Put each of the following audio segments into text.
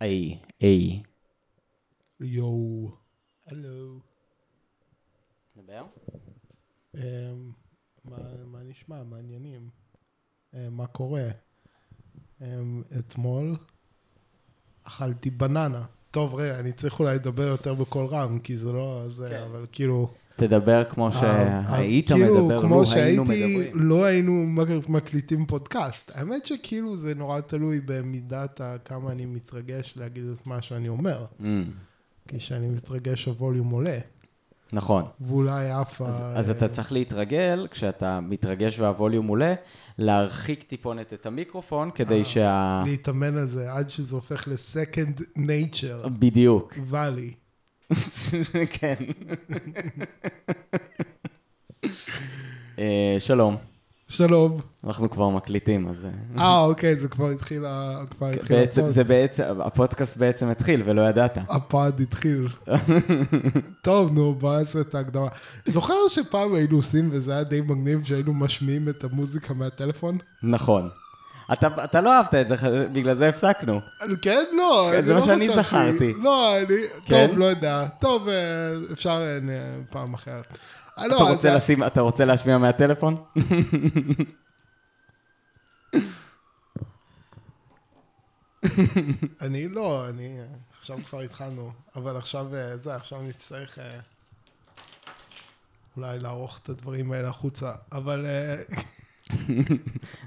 איי. יואו. הלו. נדבר? מה נשמע? מעניינים. מה קורה? אתמול אכלתי בננה. טוב, רגע, אני צריך אולי לדבר יותר בכל רם, כי זה לא זה, אבל כאילו... תדבר כמו שהיית מדבר, לא היינו מדברים. לא היינו מקליטים פודקאסט. האמת שכאילו זה נורא תלוי במידת כמה אני מתרגש להגיד את מה שאני אומר. כי כשאני מתרגש הווליום עולה. נכון. ואולי אף... אז אתה צריך להתרגל, כשאתה מתרגש והווליום עולה, להרחיק טיפונת את המיקרופון, כדי שה... להתאמן על זה, עד שזה הופך ל-second nature. בדיוק. ואלי. כן. שלום. שלום. אנחנו כבר מקליטים, אז... אוקיי, זה כבר התחיל הפודקאסט בעצם התחיל, ולא ידעת. הפוד התחיל. טוב, נו, בוא נעשה את ההקדמה. זוכר שפעם היינו עושים, וזה היה די מגניב, שהיינו משמיעים את המוזיקה מהטלפון? נכון. אתה לא אהבת את זה, בגלל זה הפסקנו. כן, לא. זה מה שאני זכרתי. לא, אני... טוב, לא יודע. טוב, אפשר פעם אחרת. אתה רוצה להשמיע מהטלפון? אני לא, עכשיו כבר התחלנו, אבל עכשיו נצטרך אולי לערוך את הדברים האלה החוצה, אבל...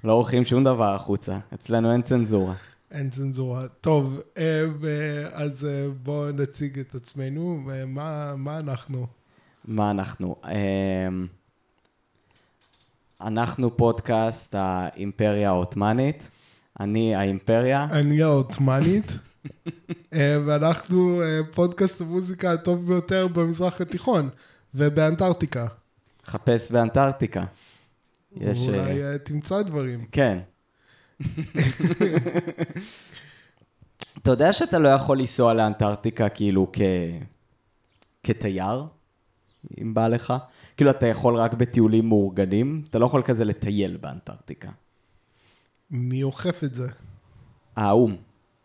לא עורכים שום דבר החוצה, אצלנו אין צנזורה. אין צנזורה. טוב, אז בואו נציג את עצמנו, מה אנחנו? מה אנחנו? אנחנו פודקאסט האימפריה העות'מאנית, אני האימפריה. אני העות'מאנית, ואנחנו פודקאסט המוזיקה הטוב ביותר במזרח התיכון, ובאנטרטיקה. חפש באנטרטיקה. אולי תמצא דברים. כן. אתה יודע שאתה לא יכול לנסוע לאנטרטיקה כאילו כתייר? אם בא לך, כאילו אתה יכול רק בטיולים מאורגנים, אתה לא יכול כזה לטייל באנטרטיקה. מי אוכף את זה? האום.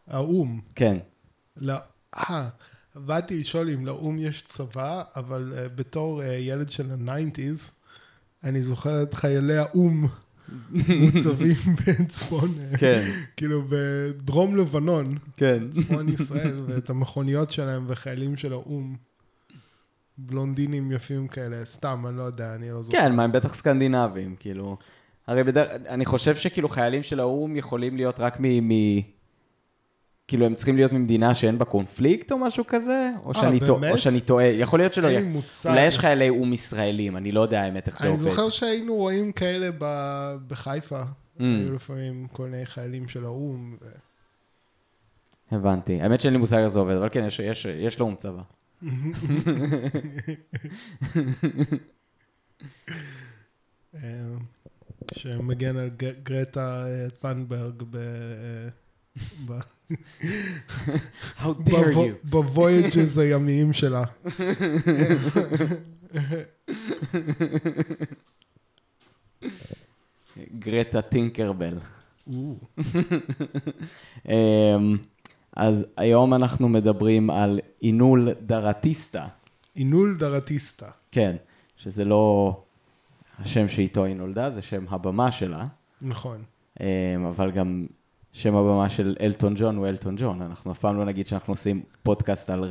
האום? כן. באתי לשאול אם לאום יש צבא, אבל בתור ילד של ה-90s, אני זוכר את חיילי האום מוצבים בצפון, כאילו בדרום לבנון, צפון ישראל, ואת המכוניות שלהם וחיילים של האום. בלונדינים יפים כאלה, סתם, אני לא יודע, אני לא זוכר. כן, מה, הם בטח סקנדינבים, כאילו. הרי אני חושב שכאילו חיילים של האום יכולים להיות רק כאילו הם צריכים להיות ממדינה שאין בה קונפליקט או משהו כזה, או שאני טועה, יכול להיות שלא, אולי יש חיילי אום ישראלים, אני לא יודע האמת איך זה עובד. אני זוכר שהיינו רואים כאלה בחיפה, היו לפעמים כל מיני חיילים של האום. הבנתי, האמת שאין לי מושג איך זה עובד, אבל כן, יש לאום צבא. שמגן על גרטה תונברג בוויג'ז הימיים שלה. גרטה טינקרבל. אז היום אנחנו מדברים על אינול דרטיסטה. אינול דרטיסטה. כן, שזה לא השם שאיתו היא נולדה, זה שם הבמה שלה. נכון. אבל גם שם הבמה של אלטון ג'ון הוא אלטון ג'ון. אנחנו אף פעם לא נגיד שאנחנו עושים פודקאסט על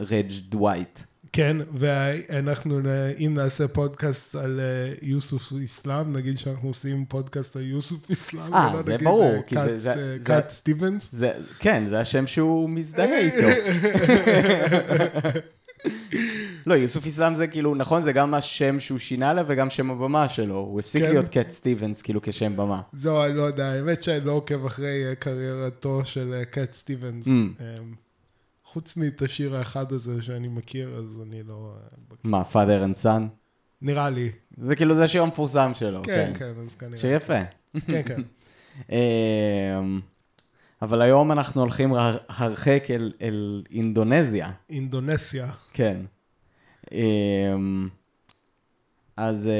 רג' דווייט. כן, ואנחנו, אם נעשה פודקאסט על יוסוף איסלאם, נגיד שאנחנו עושים פודקאסט על יוסוף איסלאם. זה ברור. קאט סטיבנס. כן, זה השם שהוא מזדהה איתו. לא, יוסוף איסלאם זה כאילו, נכון, זה גם השם שהוא שינה לה וגם שם הבמה שלו. הוא הפסיק להיות קאט סטיבנס כאילו כשם במה. זהו, אני לא יודע, האמת שאני לא עוקב אחרי קריירתו של קאט סטיבנס. חוץ מאת השיר האחד הזה שאני מכיר, אז אני לא... מה, Father and Son? נראה לי. זה כאילו זה השיר המפורסם שלו. כן, כן, אז כנראה. שיר יפה. כן, כן. אבל היום אנחנו הולכים הרחק אל אינדונזיה. אינדונזיה. כן. אז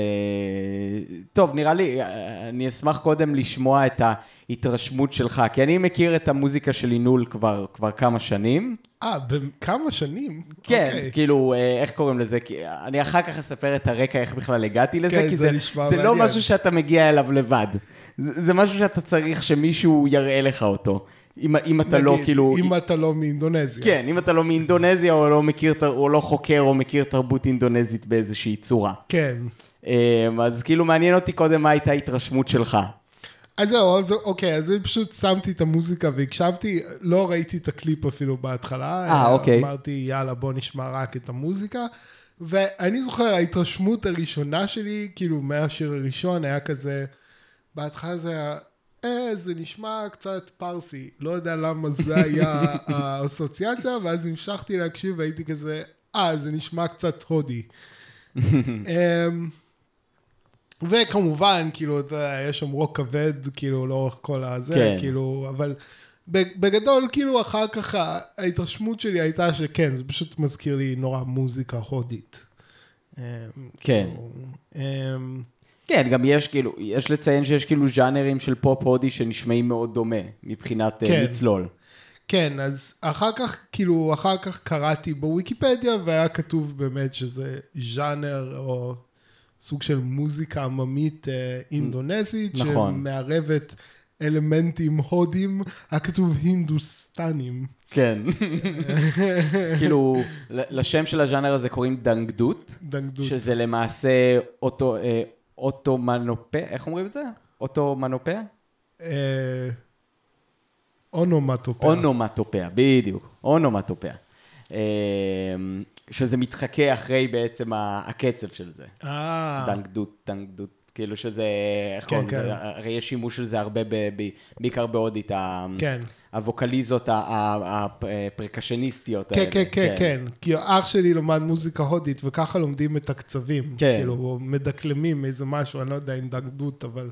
טוב, נראה לי, אני אשמח קודם לשמוע את ההתרשמות שלך, כי אני מכיר את המוזיקה של אינול כבר כמה שנים. כמה שנים? כן, okay. כאילו, איך קוראים לזה? אני אחר כך אספר את הרקע, איך בכלל הגעתי לזה, okay, כי זה לא משהו שאתה מגיע אליו לבד. זה משהו שאתה צריך שמישהו יראה לך אותו. אם אתה לא, כאילו... אם אתה לא מאינדונזיה. כן, אם אתה לא מאינדונזיה, או לא חוקר, או מכיר תרבות אינדונזית באיזושהי צורה. כן. אז כאילו, מעניין אותי קודם מה הייתה ההתרשמות שלך. אז זהו, אוקיי, אז פשוט שמתי את המוזיקה והקשבתי, לא ראיתי את הקליפ אפילו בהתחלה. אוקיי. אמרתי, יאללה, בוא נשמע רק את המוזיקה. ואני זוכר, ההתרשמות הראשונה שלי, כאילו, מהשיר הראשון, היה כזה, בהתחלה זה היה... זה נשמע קצת פרסי, לא יודע למה זה היה האסוציאציה, ואז המשכתי להקשיב והייתי כזה, זה נשמע קצת הודי. וכמובן, כאילו, יש שם רוק כבד, כאילו, לאורך כל הזה, כאילו, אבל בגדול, כאילו, אחר כך ההתרשמות שלי הייתה שכן, זה פשוט מזכיר לי נורא מוזיקה הודית. כן. כן, גם יש כאילו, יש לציין שיש כאילו ז'אנרים של פופ הודי שנשמעים מאוד דומה מבחינת מצלול. כן, אז אחר כך, כאילו, אחר כך קראתי בוויקיפדיה והיה כתוב באמת שזה ז'אנר או סוג של מוזיקה עממית אינדונזית, נכון. שמערבת אלמנטים הודים, הכתוב הינדוסטנים. כן. כאילו, לשם של הז'אנר הזה קוראים דנגדוט, שזה למעשה אותו... אוטומנופיה, איך אומרים את זה? אוטומנופיה? אונומטופיה. אונומטופיה, בדיוק. אונומטופיה. שזה מתחכה אחרי בעצם הקצב של זה. דנגדות, דנגדות. כאילו שזה, איך קוראים לזה? הרי יש שימוש של זה הרבה, בעיקר בהודית, הווקליזות הפרקשניסטיות האלה. כן, כן, כן. כי האח שלי לומד מוזיקה הודית, וככה לומדים את הקצבים. כאילו, מדקלמים איזה משהו, אני לא יודע אם דנגדות, אבל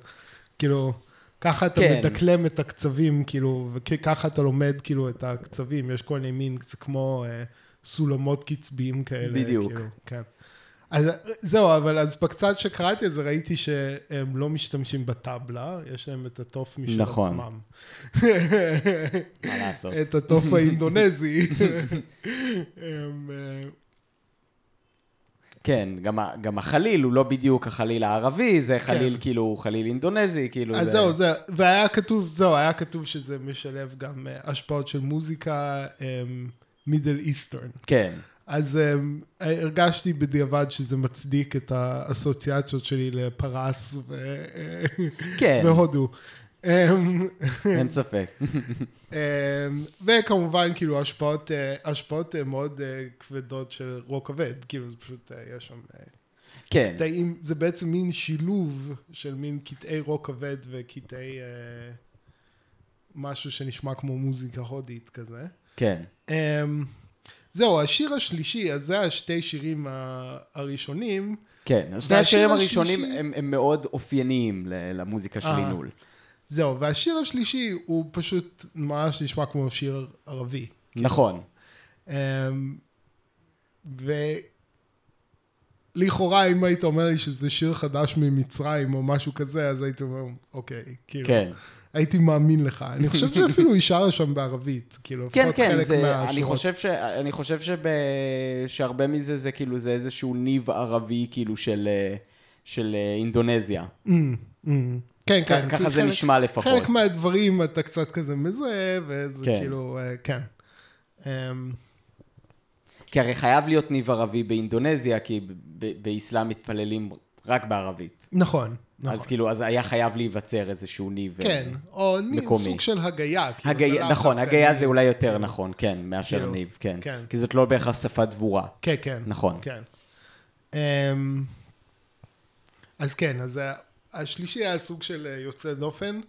כאילו, ככה אתה מדקלם את הקצבים, כאילו, וככה אתה לומד כאילו את הקצבים. יש כל מין, זה כמו סולמות קצביים כאלה. בדיוק. כן. אז זהו, אבל אז בקצת שקראתי, אז ראיתי שהם לא משתמשים בטבלה, יש להם את התוף משל עצמם. מה לעשות? את התוף האינדונזי. כן, גם החליל, הוא לא בדיוק החליל הערבי, זה חליל כאילו, חליל אינדונזי, כאילו. אז זהו, והיה כתוב, זהו, היה כתוב שזה משלב גם השפעות של מוזיקה מידל איסטרן. כן. אז הרגשתי בדיעבד שזה מצדיק את האסוציאציות שלי לפרס והודו. אין ספק. וכמובן, כאילו, השפעות מאוד כבדות של רוק כבד, כאילו, זה פשוט, יש שם... כן. זה בעצם מין שילוב של מין קטעי רוק כבד וקטעי משהו שנשמע כמו מוזיקה הודית כזה. כן. זהו, השיר השלישי, אז זה השתי שירים הראשונים. כן, השני השירים הראשונים הם מאוד אופייניים למוזיקה של אינול. זהו, והשיר השלישי הוא פשוט ממש נשמע כמו שיר ערבי. נכון. ולכאורה, אם היית אומר לי שזה שיר חדש ממצרים או משהו כזה, אז הייתי אומר, אוקיי, כאילו. כן. הייתי מאמין לך. אני חושב שאפילו ישר שם בערבית, כאילו, כן, כן, אני חושב שהרבה מזה זה כאילו, זה איזשהו ניב ערבי, כאילו, של אינדונזיה. כן, כן. ככה זה נשמע לפחות. חלק מהדברים אתה קצת כזה מזהה, וזה כאילו, כן. כי הרי חייב להיות ניב ערבי באינדונזיה, כי באסלאם מתפללים רק בערבית. נכון. אז כאילו, אז היה חייב להיווצר איזשהו ניב מקומי. כן, או סוג של הגייה. נכון, הגייה זה אולי יותר נכון, כן, מאשר ניב, כן. כי זאת לא בהכרח שפה דבורה. כן, כן. נכון. אז כן, אז השלישי היה סוג של יוצא דופן.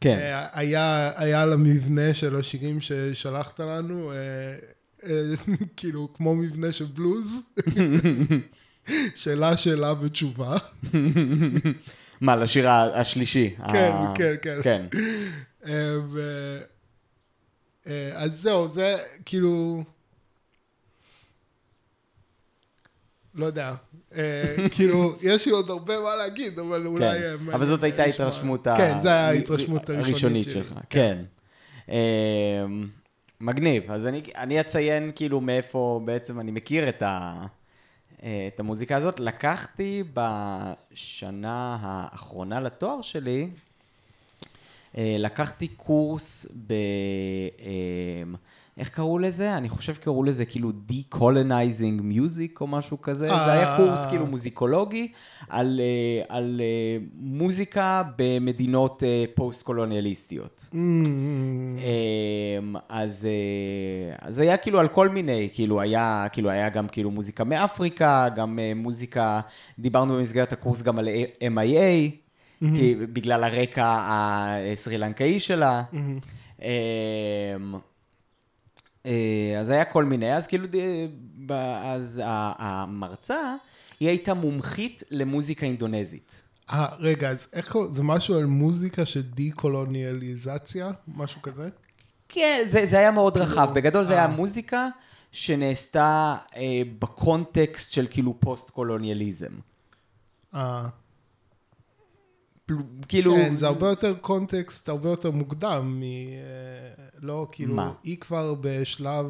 כן. היה למבנה של השירים ששלחת לנו, כאילו, כמו מבנה של בלוז. שאלה, שאלה ותשובה. מה, לשיר השלישי? כן, כן, כן. אז זהו, זה כאילו... לא יודע, כאילו, יש לי עוד הרבה מה להגיד, אבל אולי... אבל זאת הייתה התרשמות הראשונית שלך. כן. מגניב, אז אני אציין כאילו מאיפה בעצם אני מכיר את המוזיקה הזאת. לקחתי בשנה האחרונה לתואר שלי, לקחתי קורס ב... איך קראו לזה? אני חושב קראו לזה כאילו decolonizing music או משהו כזה. זה היה קורס כאילו מוזיקולוגי על מוזיקה במדינות פוסט-קולוניאליסטיות. אז זה היה כאילו על כל מיני, כאילו היה גם כאילו מוזיקה מאפריקה, גם מוזיקה, דיברנו במסגרת הקורס גם על MIA, בגלל הרקע הסרילנקאי שלה. אז היה כל מיני, אז כאילו, אז המרצה, היא הייתה מומחית למוזיקה אינדונזית. רגע, אז איך זה משהו על מוזיקה של די-קולוניאליזציה, משהו כזה? כן, זה היה מאוד רחב, בגדול זה היה מוזיקה שנעשתה בקונטקסט של כאילו פוסט-קולוניאליזם. כאילו... כן, זה הרבה יותר קונטקסט, הרבה יותר מוקדם, לא, כאילו, היא כבר בשלב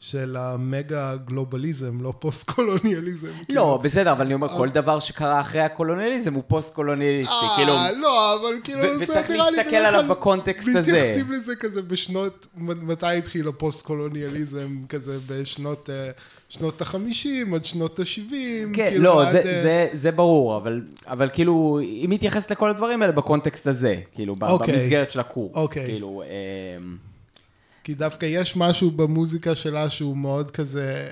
של המגה גלובליזם, לא פוסט קולוניאליזם. לא, בסדר, אבל אני אומר, כל דבר שקרה אחרי הקולוניאליזם הוא פוסט קולוניאליסטי, כאילו... לא, אבל כאילו... וצריך להסתכל עליו בקונטקסט הזה. מתייחסים לזה כזה בשנות, מתי התחיל הפוסט קולוניאליזם, כזה בשנות... שנות ה-50 עד שנות ה-70. כן, לא, זה ברור, אבל כאילו, אם מתייחס לכל הדברים האלה בקונטקסט הזה, כאילו, במסגרת של הקורס, כאילו... כי דווקא יש משהו במוזיקה שלה שהוא מאוד כזה,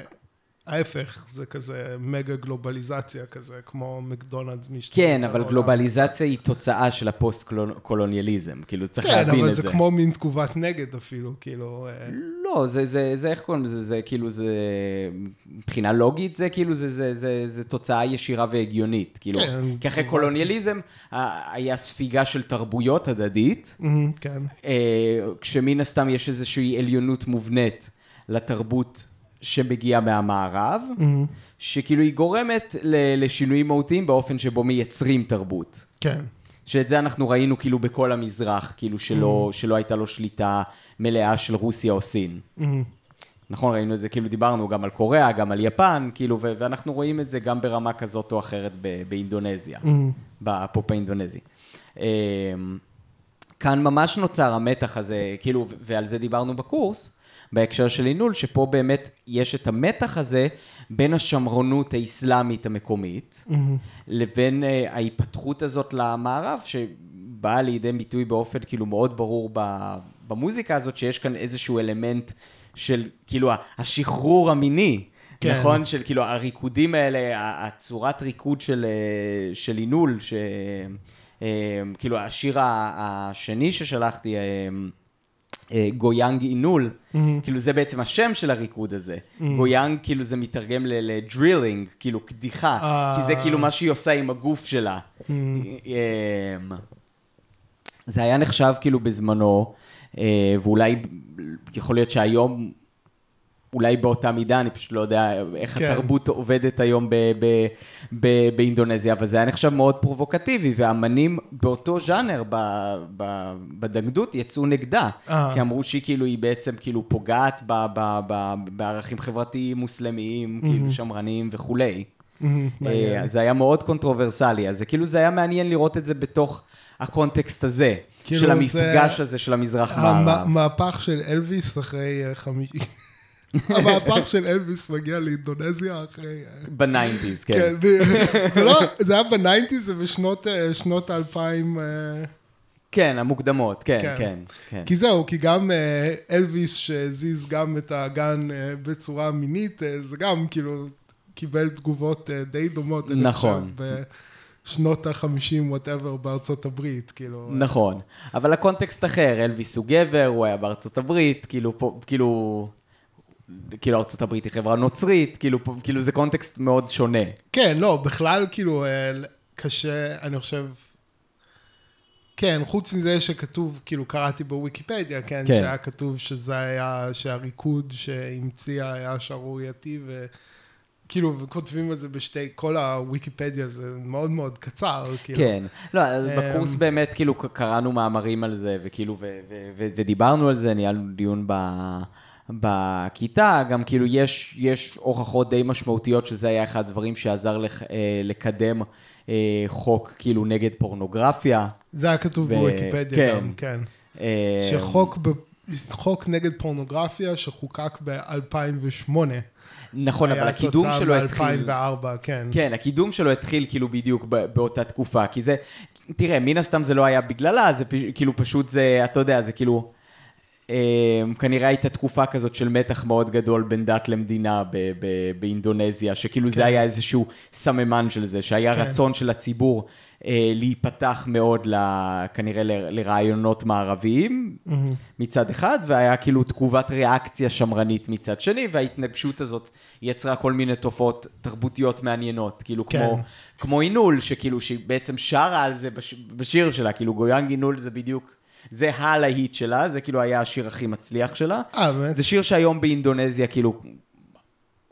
ההפך, זה כזה מגה גלובליזציה כזה, כמו מקדונלדס משתנה. כן, אבל גלובליזציה היא תוצאה של הפוסט-קולוניאליזם, כאילו צריך להבין את זה. כן, אבל זה כמו מין תגובת נגד אפילו, כאילו... לא, זה איך קוראים לזה, זה כאילו זה, מבחינה לוגית זה כאילו, זה תוצאה ישירה והגיונית, כאילו, כי אחרי קולוניאליזם היה ספיגה של תרבויות הדדית, כשמן הסתם יש איזושהי עליונות מובנית לתרבות שמגיעה מהמערב, שכאילו היא גורמת לשינויים מהותיים באופן שבו מייצרים תרבות. כן. שאת זה אנחנו ראינו כאילו בכל המזרח, כאילו שלא הייתה לו שליטה מלאה של רוסיה או סין. נכון, ראינו את זה, כאילו דיברנו גם על קוריאה, גם על יפן, כאילו, ואנחנו רואים את זה גם ברמה כזאת או אחרת באינדונזיה, בפופ האינדונזי. כאן ממש נוצר המתח הזה, כאילו, ועל זה דיברנו בקורס, בהקשר של אינול, שפה באמת יש את המתח הזה בין השמרנות האסלאמית המקומית, לבין ההיפתחות הזאת למערב, שבאה לידי ביטוי באופן כאילו מאוד ברור במוזיקה הזאת, שיש כאן איזשהו אלמנט של כאילו השחרור המיני, נכון? של כאילו הריקודים האלה, הצורת ריקוד של אינול, כאילו השיר השני ששלחתי, גויאנג אינול, כאילו זה בעצם השם של הריקוד הזה. גויאנג, כאילו זה מתרגם לדרילינג, כאילו קדיחה, כי זה כאילו מה שהיא עושה עם הגוף שלה. זה היה נחשב כאילו בזמנו, ואולי יכול להיות שהיום, אולי באותה מידה, אני פשוט לא יודע איך התרבות עובדת היום באינדונזיה, אבל זה היה נחשב מאוד פרובוקטיבי, והאמנים באותו ז'אנר, בדנגדות, יצאו נגדה, כי אמרו שהיא כאילו, היא בעצם כאילו פוגעת בערכים חברתיים, מוסלמיים, כאילו שמרניים וכולי. אז זה היה מאוד קונטרוברסלי, אז כאילו זה היה מעניין לראות את זה בתוך הקונטקסט הזה, של המפגש הזה, של המזרח מערב. המהפך של אלוויס אחרי 50... המהפך של אלביס מגיע לאינדונזיה אחרי... בניינטיז, כן. זה היה בניינטיז, זה בשנות 2000... כן, המוקדמות, כן. כי זהו, כי גם אלביס שזיז גם את האגן בצורה מינית, זה גם כאילו קיבל תגובות די דומות. נכון. שנות ה-50, whatever, בארצות הברית, כאילו... נכון, אבל הקונטקסט אחר, אלביס הוא גבר, הוא היה בארצות הברית, כאילו... כאילו ארצות הברית היא חברה נוצרית, כאילו זה קונטקסט מאוד שונה. כן, לא, בכלל כאילו קשה, אני חושב, כן, חוץ מזה שכתוב, כאילו קראתי בוויקיפדיה, כן, שהיה כתוב שזה היה, שהריקוד שהמציאה היה שערורייתי כאילו, כותבים את זה בשתי, כל הוויקיפדיה זה מאוד מאוד קצר, כאילו. כן, לא, בקורס באמת, כאילו, קראנו מאמרים על זה, וכאילו, ודיברנו על זה, ניהלנו דיון בכיתה, גם כאילו, יש הוכחות די משמעותיות, שזה היה אחד הדברים שעזר לקדם חוק, כאילו, נגד פורנוגרפיה. זה היה כתוב בוויקיפדיה גם, כן. שחוק נגד פורנוגרפיה, שחוקק ב-2008, נכון, אבל הקידום שלו התחיל... כן, הקידום שלו התחיל כאילו בדיוק באותה תקופה, כי זה, תראה, מן הסתם זה לא היה בגללה, זה כאילו פשוט זה, אתה יודע, זה כאילו, כנראה הייתה תקופה כזאת של מתח מאוד גדול בין דת למדינה באינדונזיה, שכאילו זה היה איזשהו סממן של זה, שהיה רצון של הציבור להיפתח מאוד כנראה לרעיונות מערביים מצד אחד, והיה כאילו תגובת ריאקציה שמרנית מצד שני, וההתנגשות הזאת יצרה כל מיני תופעות תרבותיות מעניינות, כאילו כמו אינול, שכאילו שבעצם שרה על זה בשיר שלה, כאילו גויאנג אינול זה בדיוק... זה הלהיט שלה, זה כאילו היה השיר הכי מצליח שלה. זה שיר שהיום באינדונזיה כאילו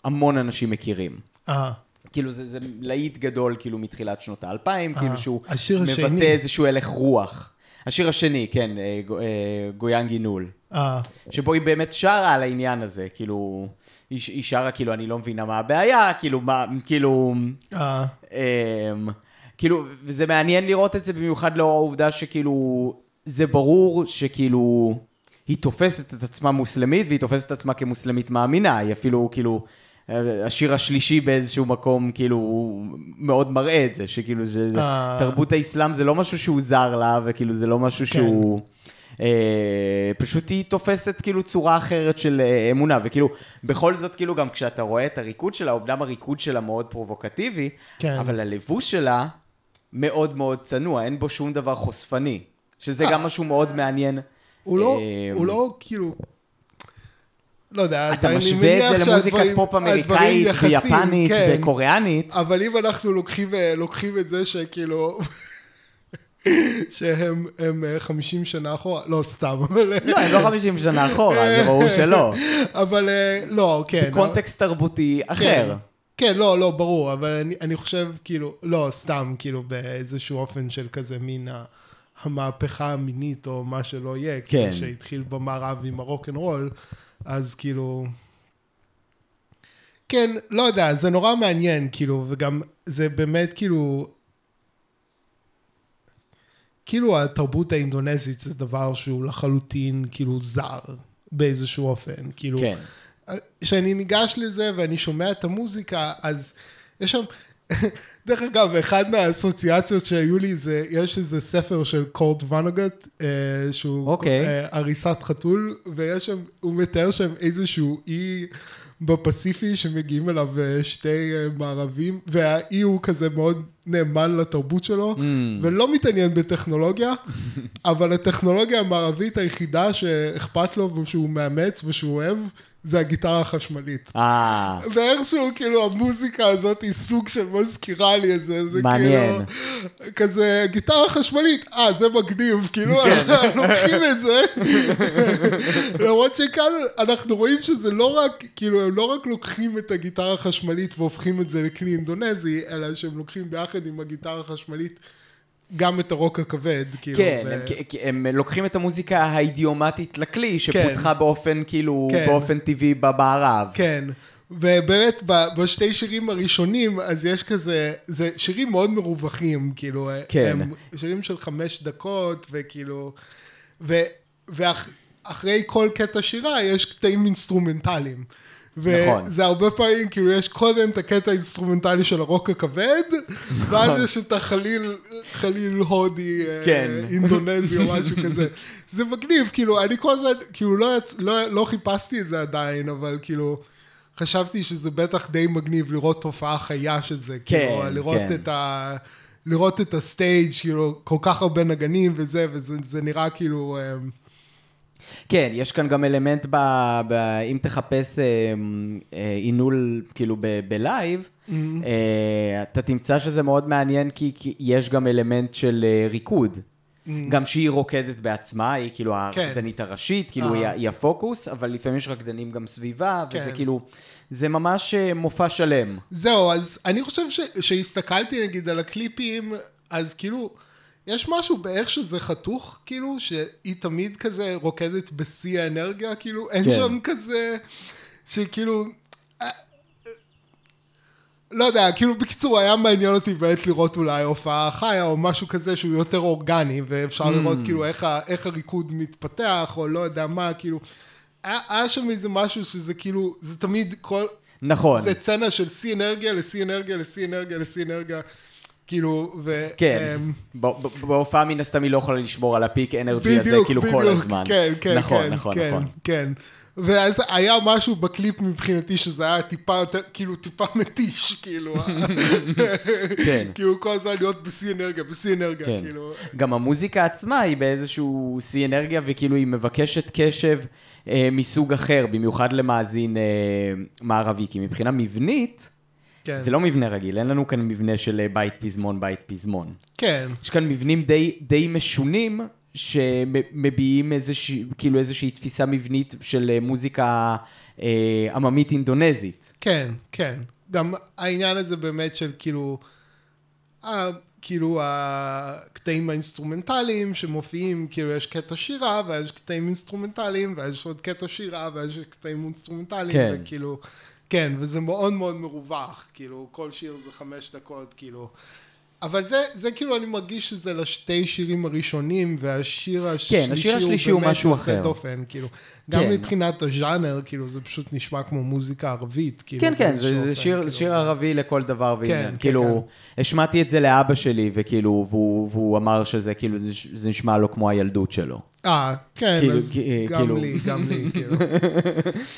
המון אנשים מכירים. כאילו זה להיט גדול כאילו מתחילת שנות ה-2000, כאילו שהוא מבטא איזשהו הלך רוח. השיר השני, כן, גויאנג אינול. שבו היא באמת שרה על העניין הזה, כאילו, היא שרה כאילו אני לא מבינה מה הבעיה, כאילו מה, כאילו... כאילו, וזה מעניין לראות את זה במיוחד לאור העובדה שכאילו... זה ברור שכאילו היא תופסת את עצמה מוסלמית, והיא תופסת את עצמה כמוסלמית מאמינה, היא אפילו כאילו, השיר השלישי באיזשהו מקום כאילו מאוד מראה את זה, שכאילו תרבות האסלאם זה לא משהו שהוא זר לה, וכאילו זה לא משהו שהוא, פשוט היא תופסת כאילו צורה אחרת של אמונה, וכאילו בכל זאת כאילו גם כשאתה רואה את הריקוד שלה, אומנם הריקוד שלה מאוד פרובוקטיבי, אבל הלבוש שלה מאוד מאוד צנוע, אין בו שום דבר חושפני. שזה גם משהו מאוד מעניין. הוא לא כאילו... לא יודע, אתה משווה את זה למוזיקת פופ אמריקאית ויפנית וקוריאנית. אבל אם אנחנו לוקחים את זה שכאילו... שהם 50 שנה אחורה, לא סתם, אבל... לא, הם לא 50 שנה אחורה, זה ראו שלא. אבל לא, כן. זה קונטקסט תרבותי אחר. כן, לא, ברור, אבל אני חושב כאילו... לא, סתם, כאילו באיזשהו אופן של כזה מין ה... המהפכה המינית או מה שלא יהיה, כאילו שהתחיל במערב עם הרוק'נ'רול, אז כאילו, כן, לא יודע, זה נורא מעניין, כאילו, וגם זה באמת כאילו התרבות האינדונזית זה דבר שהוא לחלוטין כאילו זר באיזשהו אופן, כאילו, כשאני ניגש לזה ואני שומע את המוזיקה, אז יש שם, דרך אגב, אחד מהאסוציאציות שהיו לי זה, יש איזה ספר של קורט וונגוט, שהוא אריסת חתול, והוא מתאר שם איזשהו אי בפסיפי שמגיעים אליו שתי מערבים, והאי הוא כזה מאוד נאמן לתרבות שלו, ולא מתעניין בטכנולוגיה, אבל הטכנולוגיה המערבית היחידה שאכפת לו ושהוא מאמץ ושהוא אוהב, זה הגיטרה החשמלית. ואיכשהו, כאילו, המוזיקה הזאת היא סוג של מזכירה לי את זה. מעניין. כזה, גיטרה חשמלית, זה מגניב, כאילו, לוקחים את זה. למרות שכאן אנחנו רואים שזה לא רק, כאילו, הם לא רק לוקחים את הגיטרה החשמלית והופכים את זה לכלי אינדונזי, אלא שהם לוקחים ביחד עם הגיטרה החשמלית גם את הרוק הכבד. כן, הם לוקחים את המוזיקה האידיומטית לכלי, שפותחה באופן כאילו, באופן טבעי במערב. כן, ובאמת בשתי שירים הראשונים, אז יש כזה, זה שירים מאוד מרווחים, כאילו, הם שירים של 5 דקות, וכאילו, ואחרי כל קטע שירה, יש קטעים אינסטרומנטליים. וזה הרבה פעמים, כאילו יש קודם את הקטע האינסטרומנטלי של הרוק הכבד, ואז יש את החליל הודי, אינדונזי או משהו כזה. זה מגניב, כאילו, אני כל הזמן, כאילו לא חיפשתי את זה עדיין, אבל כאילו, חשבתי שזה בטח די מגניב לראות תופעה חיה של זה, כאילו, לראות את הסטייג', כאילו, כל כך הרבה נגנים וזה, וזה נראה כאילו... כן, יש כאן גם אלמנט אם תחפש אינול כאילו בלייב, אתה תמצא שזה מאוד מעניין, כי יש גם אלמנט של ריקוד. גם שהיא רוקדת בעצמה, היא כאילו הרקדנית הראשית, כאילו היא הפוקוס, אבל לפעמים יש רקדנים גם סביבה, וזה כאילו, זה ממש מופע שלם. זהו, אז אני חושב שהסתכלתי נגיד על הקליפים, אז כאילו, יש משהו באיך שזה חתוך, כאילו, שהיא תמיד כזה רוקדת בשיא האנרגיה, כאילו, אין שם כזה, שכאילו... לא יודע, כאילו בקיצור היה מעניין אותי בעת לראות אולי הופעה חיה או משהו כזה שהוא יותר אורגני, ואפשר לראות כאילו איך הריקוד מתפתח או לא יודע מה, כאילו, היה שם איזה משהו שזה כאילו, זה תמיד כל... נכון. זה צנה של סי אנרגיה לסי אנרגיה לסי אנרגיה לסי אנרגיה, כאילו, ו... כן, בהופעה מן הסתם היא לא יכולה לשמור על הפיק אנרגי הזה כאילו כל הזמן. כן, כן, כן. ואז היה משהו בקליפ מבחינתי שזה היה טיפה יותר, כאילו טיפה מתיש, כאילו. כאילו כל הזמן להיות בסי אנרגיה, בסי אנרגיה, כאילו. גם המוזיקה עצמה היא באיזשהו סי אנרגיה, וכאילו היא מבקשת קשב מסוג אחר, במיוחד למאזין מערבי, כי מבחינה מבנית, זה לא מבנה רגיל, אין לנו כאן מבנה של בית פזמון, בית פזמון. כן. יש כאן מבנים די משונים, שמביאים איזושהי תפיסה מבנית של מוזיקה עממית אינדונזית. כן, כן. גם העניין הזה באמת של כאילו הקטעים האינסטרומנטליים שמופיעים, כאילו יש קטע שירה ויש קטעים אינסטרומנטליים ויש עוד קטע שירה ויש קטעים אינסטרומנטליים, וכאילו, כן, וזה מאוד מאוד מרווח, כאילו כל שיר זה 5 דקות, כאילו. אבל זה כאילו אני מרגיש שזה לשתי שירים הראשונים, והשיר השלישי הוא באמת יוצא דופן, כאילו. גם מבחינת הז'אנר, כאילו, זה פשוט נשמע כמו מוזיקה ערבית, כאילו. כן, כן, זה שיר ערבי לכל דבר ועניין. כאילו, השמעתי את זה לאבא שלי, וכאילו, והוא אמר שזה, כאילו, זה נשמע לו כמו הילדות שלו. כן, אז גם לי, כאילו.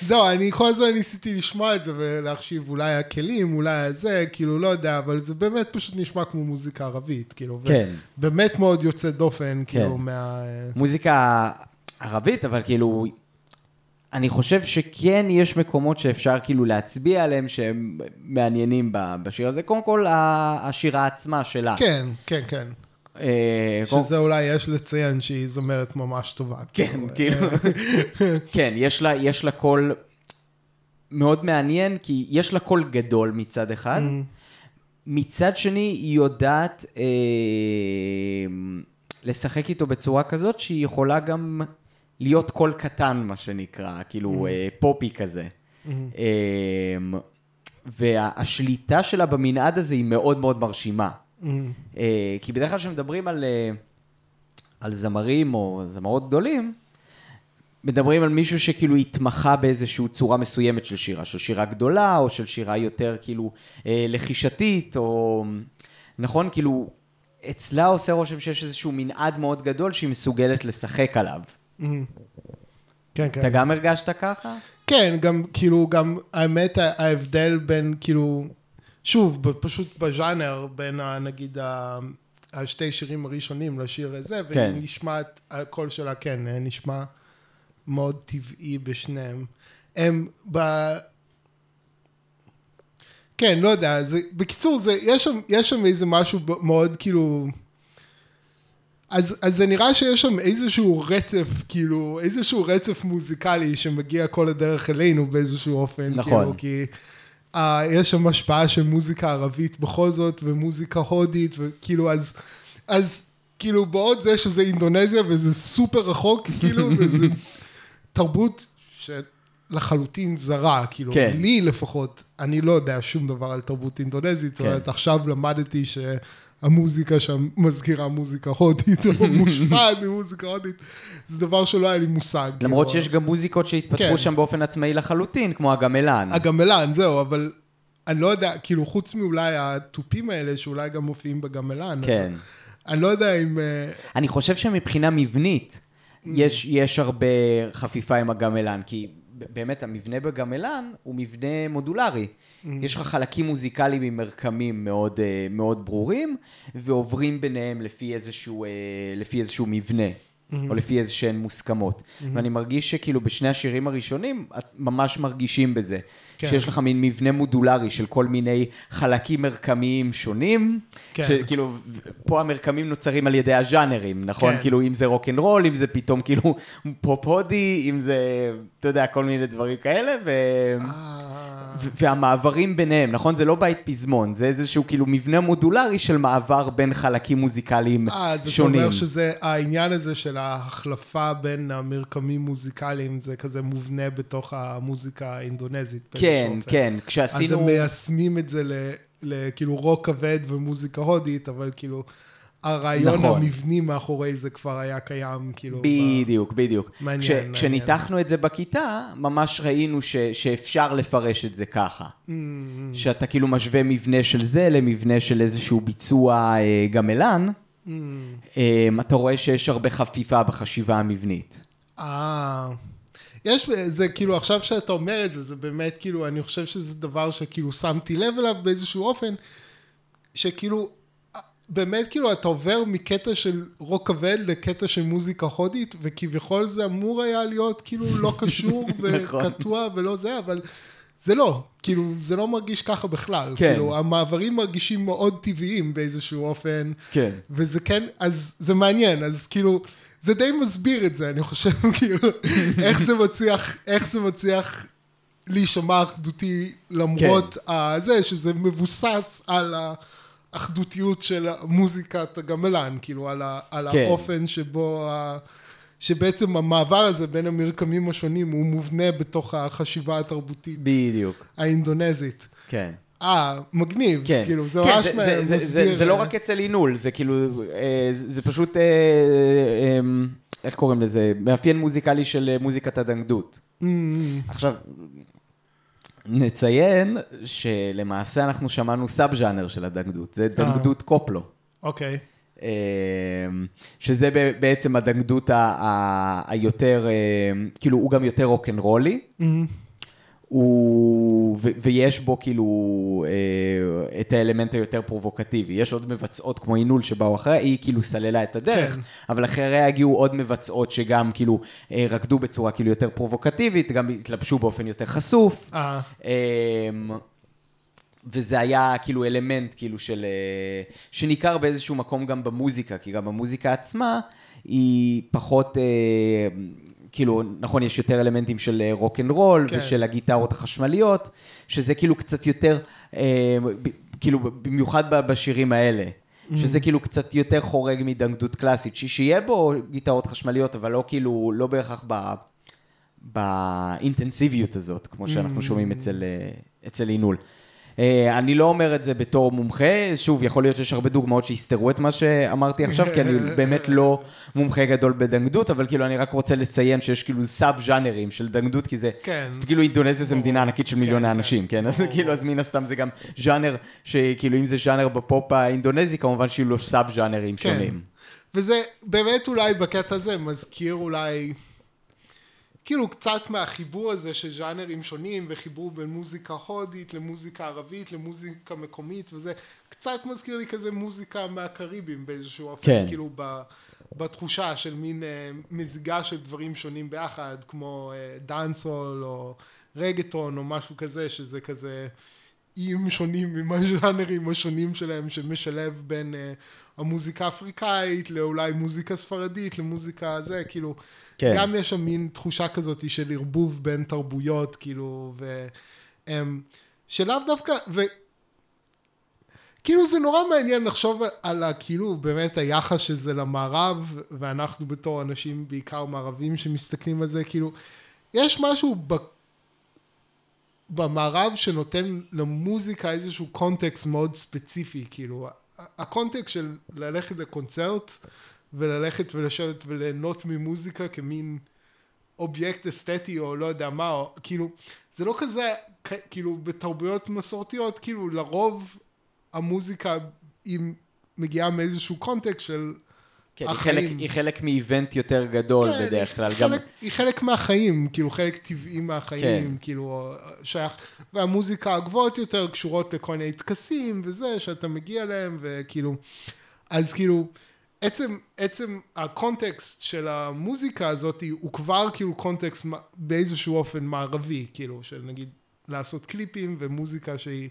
זהו, אני כל הזמן ניסיתי לשמוע את זה, ולהחשיב אולי הכלים, אולי זה, כאילו, לא יודע, אבל זה באמת פשוט נשמע כמו מוזיקה ערבית, כאילו. כן. באמת מאוד יוצא דופן, כאילו, מה... מוזיקה ערבית, אבל כאילו, אני חושב שכן יש מקומות שאפשר כאילו להצביע עליהם שהם מעניינים בשיר הזה. קודם כל, השירה עצמה שלה. כן, כן, כן. שזה אולי יש לציין שהיא זמרת ממש טובה. כן, כאילו. כן, יש לה קול מאוד מעניין, כי יש לה קול גדול מצד אחד. מצד שני, היא יודעת לשחק איתו בצורה כזאת שהיא יכולה גם להיות קול קטן, מה שנקרא, כאילו פופי כזה. והשליטה שלה במנעד הזה היא מאוד מאוד מרשימה. כי בדרך כלל שמדברים על זמרים או זמרות גדולים, מדברים על מישהו שכאילו התמחה באיזושהי צורה מסוימת של שירה גדולה, או של שירה יותר כאילו לחישתית, או נכון, כאילו אצלה עושה רושם שיש איזשהו מנעד מאוד גדול שהיא מסוגלת לשחק עליו. אתה גם הרגשת ככה? כן, גם כאילו, גם האמת ההבדל בין כאילו, שוב, פשוט בז'אנר, בין נגיד השתי שירים הראשונים לשיר הזה, ונשמע את הקול שלה, כן, נשמע מאוד טבעי בשניהם. הם כן, לא יודע, בקיצור, יש שם איזה משהו מאוד כאילו... אז זה נראה שיש שם איזשהו רצף, כאילו, איזשהו רצף מוזיקלי שמגיע כל הדרך אלינו באיזשהו אופן, נכון. כאילו, כי יש שם השפעה של מוזיקה ערבית בכל זאת, ומוזיקה הודית, וכאילו, אז כאילו, בעוד זה שזה אינדונזיה, וזה סופר רחוק, כאילו, וזה תרבות שלחלוטין זרה, כאילו, כן. לי לפחות, אני לא יודע שום דבר על תרבות אינדונזית, כן. זאת אומרת, עכשיו למדתי ש... המוזיקה שם מזכירה מוזיקה הודית, או מושפעת ממוזיקה הודית, זה דבר שלא היה לי מושג. למרות שיש גם מוזיקות שהתפתחו שם באופן עצמאי לחלוטין, כמו הגמלן. הגמלן, זהו, אבל אני לא יודע, כאילו חוץ מאולי הטופים האלה, שאולי גם מופיעים בגמלן. כן. אני לא יודע אם... אני חושב שמבחינה מבנית, יש הרבה חפיפה עם הגמלן, כי... באמת המבנה בגמלן הוא מבנה מודולרי. יש לך חלקים מוזיקליים עם מרקמים מאוד, מאוד ברורים, ועוברים ביניהם לפי איזשהו מבנה. או לפי איזה שהן מוסכמות. ואני מרגיש שכאילו בשני השירים הראשונים, את ממש מרגישים בזה. שיש לך מין מבנה מודולרי של כל מיני חלקים מרקמיים שונים, שכאילו, פה המרקמים נוצרים על ידי הז'אנרים, נכון? כאילו, אם זה רוק אנד רול, אם זה פתאום כאילו פופ-הודי, אם זה, אתה יודע, כל מיני דברים כאלה, והמעברים ביניהם, נכון? זה לא בית פזמון, זה איזשהו כאילו מבנה מודולרי של מעבר בין חלקים מוזיקליים שונים. זאת אומרת שזה, העניין הזה של ההחלפה בין המרקמים מוזיקליים, זה כזה מובנה בתוך המוזיקה האינדונזית. כן, כן. כשעשינו... אז הם מיישמים את זה לכאילו רוק כבד ומוזיקה הודית, אבל כאילו... הרעיון המבני מאחורי זה כבר היה קיים, כאילו... בדיוק, בדיוק. כשניתחנו את זה בכיתה, ממש ראינו שאפשר לפרש את זה ככה. שאתה כאילו משווה מבנה של זה למבנה של איזשהו ביצוע גמלן, אתה רואה שיש הרבה חפיפה בחשיבה המבנית. יש, זה כאילו, עכשיו שאתה אומר את זה, זה באמת כאילו, אני חושב שזה דבר שכאילו שמתי לב אליו באיזשהו אופן, שכאילו... באמת כאילו אתה עובר מקטע של רוק כבד לקטע של מוזיקה הודית, וכביכול זה אמור היה להיות כאילו לא קשור וקטוע ולא זה, אבל זה לא, כאילו זה לא מרגיש ככה בכלל, כאילו המעברים מרגישים מאוד טבעיים באיזשהו אופן, וזה כן, אז זה מעניין, אז כאילו זה די מסביר את זה, אני חושב כאילו, איך זה מצליח להישמע אחדותי למרות הזה, שזה מבוסס על ה... אחדותיות של מוזיקת הגמלן, כאילו על האופן שבו, שבעצם המעבר הזה בין המרקמים השונים, הוא מובנה בתוך החשיבה התרבותית. בדיוק. האינדונזית. כן. מגניב, כאילו, זה ממש מסביר. זה לא רק אצל אינול, זה כאילו, זה פשוט, איך קוראים לזה? מאפיין מוזיקלי של מוזיקת הדנגדות. עכשיו... נציין שלמעשה אנחנו שמענו סאב-ז'אנר של הדנגדות, זה דנגדות קופלו. אוקיי. שזה בעצם הדנגדות היותר, כאילו הוא גם יותר רוקנרולי, ויש בו כאילו את האלמנט היותר פרובוקטיבי. יש עוד מבצעות כמו אינול שבאו אחריה, היא כאילו סללה את הדרך, אבל אחריה הגיעו עוד מבצעות שגם כאילו רקדו בצורה כאילו יותר פרובוקטיבית, גם התלבשו באופן יותר חשוף. וזה היה כאילו אלמנט כאילו של... שניכר באיזשהו מקום גם במוזיקה, כי גם המוזיקה עצמה היא פחות... כאילו, נכון, יש יותר אלמנטים של רוק אנד רול ושל הגיטרות החשמליות, שזה כאילו קצת יותר, כאילו, במיוחד בשירים האלה, שזה כאילו קצת יותר חורג מדנגדות קלאסית, שיהיה בו גיטרות חשמליות, אבל לא כאילו, לא בהכרח באינטנסיביות הזאת, כמו שאנחנו שומעים אצל אינול. אני לא אומר את זה בתור מומחה, שוב, יכול להיות שיש הרבה דוגמאות שיסתרו את מה שאמרתי עכשיו, כי אני באמת לא מומחה גדול בדנגדות, אבל כאילו אני רק רוצה לציין שיש כאילו סאב ז'אנרים של דנגדות, כי זה, כאילו אינדונזיה זה מדינה ענקית של מיליוני אנשים, כן? אז כאילו, אז מן הסתם זה גם ז'אנר, שכאילו אם זה ז'אנר בפופ האינדונזי, כמובן שיהיו לו סאב ז'אנרים שונים. וזה באמת אולי בקטע הזה מזכיר אולי... כאילו קצת מהחיבור הזה של ז'אנרים שונים וחיבור בין מוזיקה הודית למוזיקה ערבית למוזיקה מקומית, וזה קצת מזכיר לי כזה מוזיקה מהקריבים באיזשהו אופן, כאילו בתחושה של מין מזיגה של דברים שונים ביחד, כמו דאנסול או רגטון או משהו כזה, שזה כזה איים שונים עם הז'אנרים השונים שלהם, שמשלב בין המוזיקה האפריקאית לאולי מוזיקה ספרדית למוזיקה הזה, כאילו גם יש שם מין תחושה כזאת של ערבוב בין תרבויות, כאילו, שלאו דווקא, וכאילו זה נורא מעניין לחשוב על כאילו באמת היחס של זה למערב, ואנחנו בתור אנשים בעיקר מערבים שמסתכלים על זה, כאילו, יש משהו במערב שנותן למוזיקה איזשהו קונטקסט מאוד ספציפי, כאילו, הקונטקסט של ללכת לקונצרט, וללכת ולשבת וליהנות ממוזיקה כמין אובייקט אסתטי או לא יודע מה, או, כאילו, זה לא כזה, כאילו, בתרבויות מסורתיות, כאילו, לרוב המוזיקה היא מגיעה מאיזשהו קונטקסט של כן, היא חלק מאיבנט יותר גדול בדרך כלל. היא חלק מהחיים, כאילו חלק טבעי מהחיים, כאילו שייך, והמוזיקה הגבוהות יותר קשורות לכל מיני תקסים וזה, שאתה מגיע להם וכאילו, אז כאילו, עצם הקונטקסט של המוזיקה הזאת הוא כבר כאילו קונטקסט באיזשהו אופן מערבי, כאילו של נגיד לעשות קליפים ומוזיקה שהיא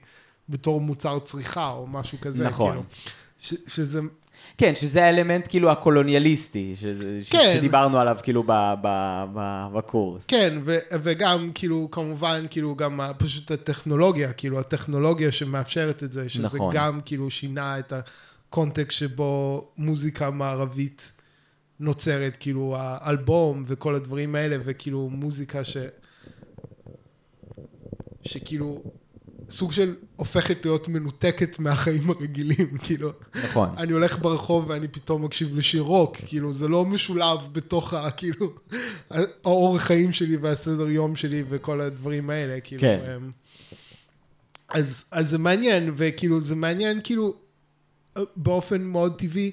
בתור מוצר צריכה או משהו כזה. נכון. שזה... כן, שזה האלמנט כאילו הקולוניאליסטי, שדיברנו עליו כאילו בקורס. כן, וגם כאילו כמובן כאילו גם פשוט הטכנולוגיה, כאילו הטכנולוגיה שמאפשרת את זה, שזה גם כאילו שינה את הקונטקסט שבו מוזיקה מערבית נוצרת, כאילו האלבום וכל הדברים האלה, וכאילו מוזיקה שכאילו... סוג של הופכת להיות מנותקת מהחיים הרגילים, כאילו. נכון. אני הולך ברחוב ואני פתאום מקשיב לשיר רוק, כאילו, זה לא משולב בתוך, כאילו, האורח חיים שלי והסדר יום שלי וכל הדברים האלה, כאילו. כן. אז זה מעניין, וכאילו, זה מעניין, כאילו, באופן מאוד טבעי,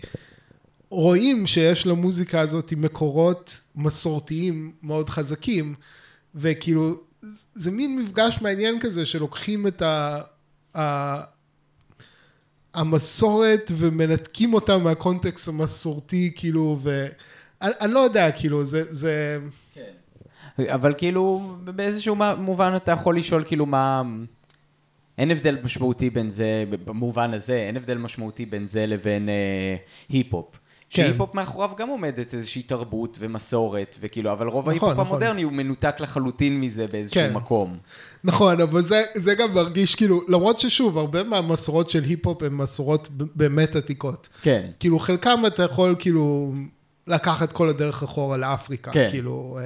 רואים שיש למוזיקה הזאת מקורות מסורתיים מאוד חזקים, וכאילו, זה מין מפגש מעניין כזה שלוקחים את המסורת ומנתקים אותה מהקונטקסט המסורתי, כאילו, ואני לא יודע, כאילו, זה... כן. אבל כאילו, באיזשהו מובן אתה יכול לשאול, כאילו, מה... אין הבדל משמעותי בין זה, במובן הזה, אין הבדל משמעותי בין זה לבין היפ-הופ. שהיפ-הופ מאחוריו גם עומדת איזושהי תרבות ומסורת וכאילו, אבל רוב ההיפ-הופ המודרני הוא מנותק לחלוטין מזה באיזשהו מקום. נכון, אבל זה גם מרגיש כאילו, למרות ששוב, הרבה מהמסורות של היפ-הופ הן מסורות באמת עתיקות. כן. כאילו, חלקם אתה יכול כאילו לקחת כל הדרך אחורה לאפריקה, כאילו...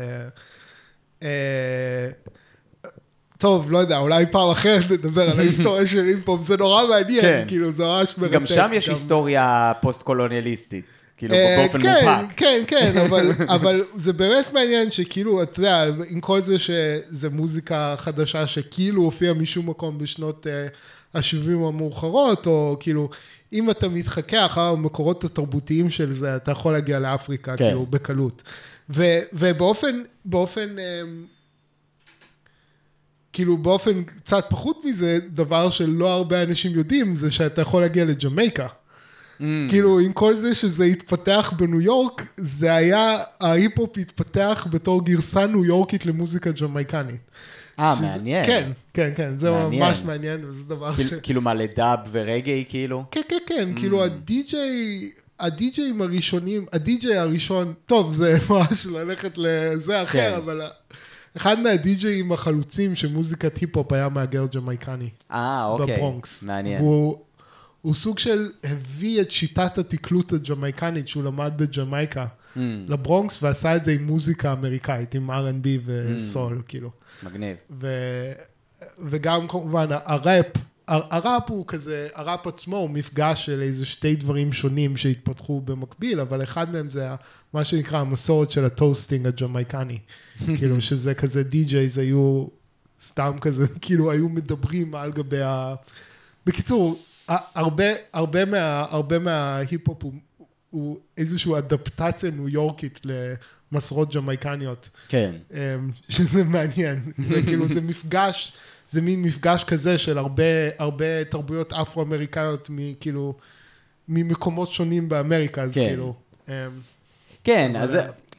טוב, לא יודע, אולי פעם אחרת נדבר על ההיסטוריה של היפ-הופ, זה נורא מעניין, כאילו, זה ממש מרתק. גם שם יש היסטוריה פוסט-קולוניאליסטית. כאילו באופן מובהק. כן, כן, אבל זה באמת מעניין שכאילו, אתה יודע, עם כל זה שזה מוזיקה חדשה שכאילו הופיעה משום מקום בשנות ה-70 המאוחרות, או כאילו, אם אתה מתחכה אחר המקורות התרבותיים של זה, אתה יכול להגיע לאפריקה, כאילו, בקלות. כאילו באופן קצת פחות מזה, דבר שלא הרבה אנשים יודעים, זה שאתה יכול להגיע לג'מייקה. כאילו, עם כל זה שזה התפתח בניו יורק, זה היה, ההיפ-הופ התפתח בתור גרסה ניו יורקית למוזיקה ג'מייקנית. מעניין. כן, כן, כן, זה ממש מעניין, וזה דבר ש... כאילו מה, לדאב ורגעי, כאילו? כן, כן, כן, כאילו הדי-ג'יים הראשונים, הדי-ג'יי הראשון, טוב, זה ממש ללכת לזה אחר, אבל... אחד מהדי-ג'יים החלוצים שמוזיקת היפ-הופ היה מהגר ג'מייקני. אוקיי. בברונקס. מעניין. הוא סוג של הביא את שיטת התקלות הג'מייקנית שהוא למד בג'מייקה לברונקס, ועשה את זה עם מוזיקה אמריקאית, עם R&B וסול, כאילו. מגניב. וגם כמובן הראפ הוא כזה, הראפ עצמו הוא מפגש של איזה שתי דברים שונים שהתפתחו במקביל, אבל אחד מהם זה מה שנקרא המסורת של הטוסטינג הג'מייקני. כאילו שזה כזה די-ג'ייז היו סתם כזה, כאילו היו מדברים על גבי בקיצור, הרבה מההיפ-הופ הוא איזושהי אדפטציה ניו יורקית למסורות ג'מייקניות. כן. שזה מעניין. וכאילו זה מפגש... זה מין מפגש כזה של הרבה תרבויות אפרו-אמריקאיות מכאילו, ממקומות שונים באמריקה, אז כאילו. כן,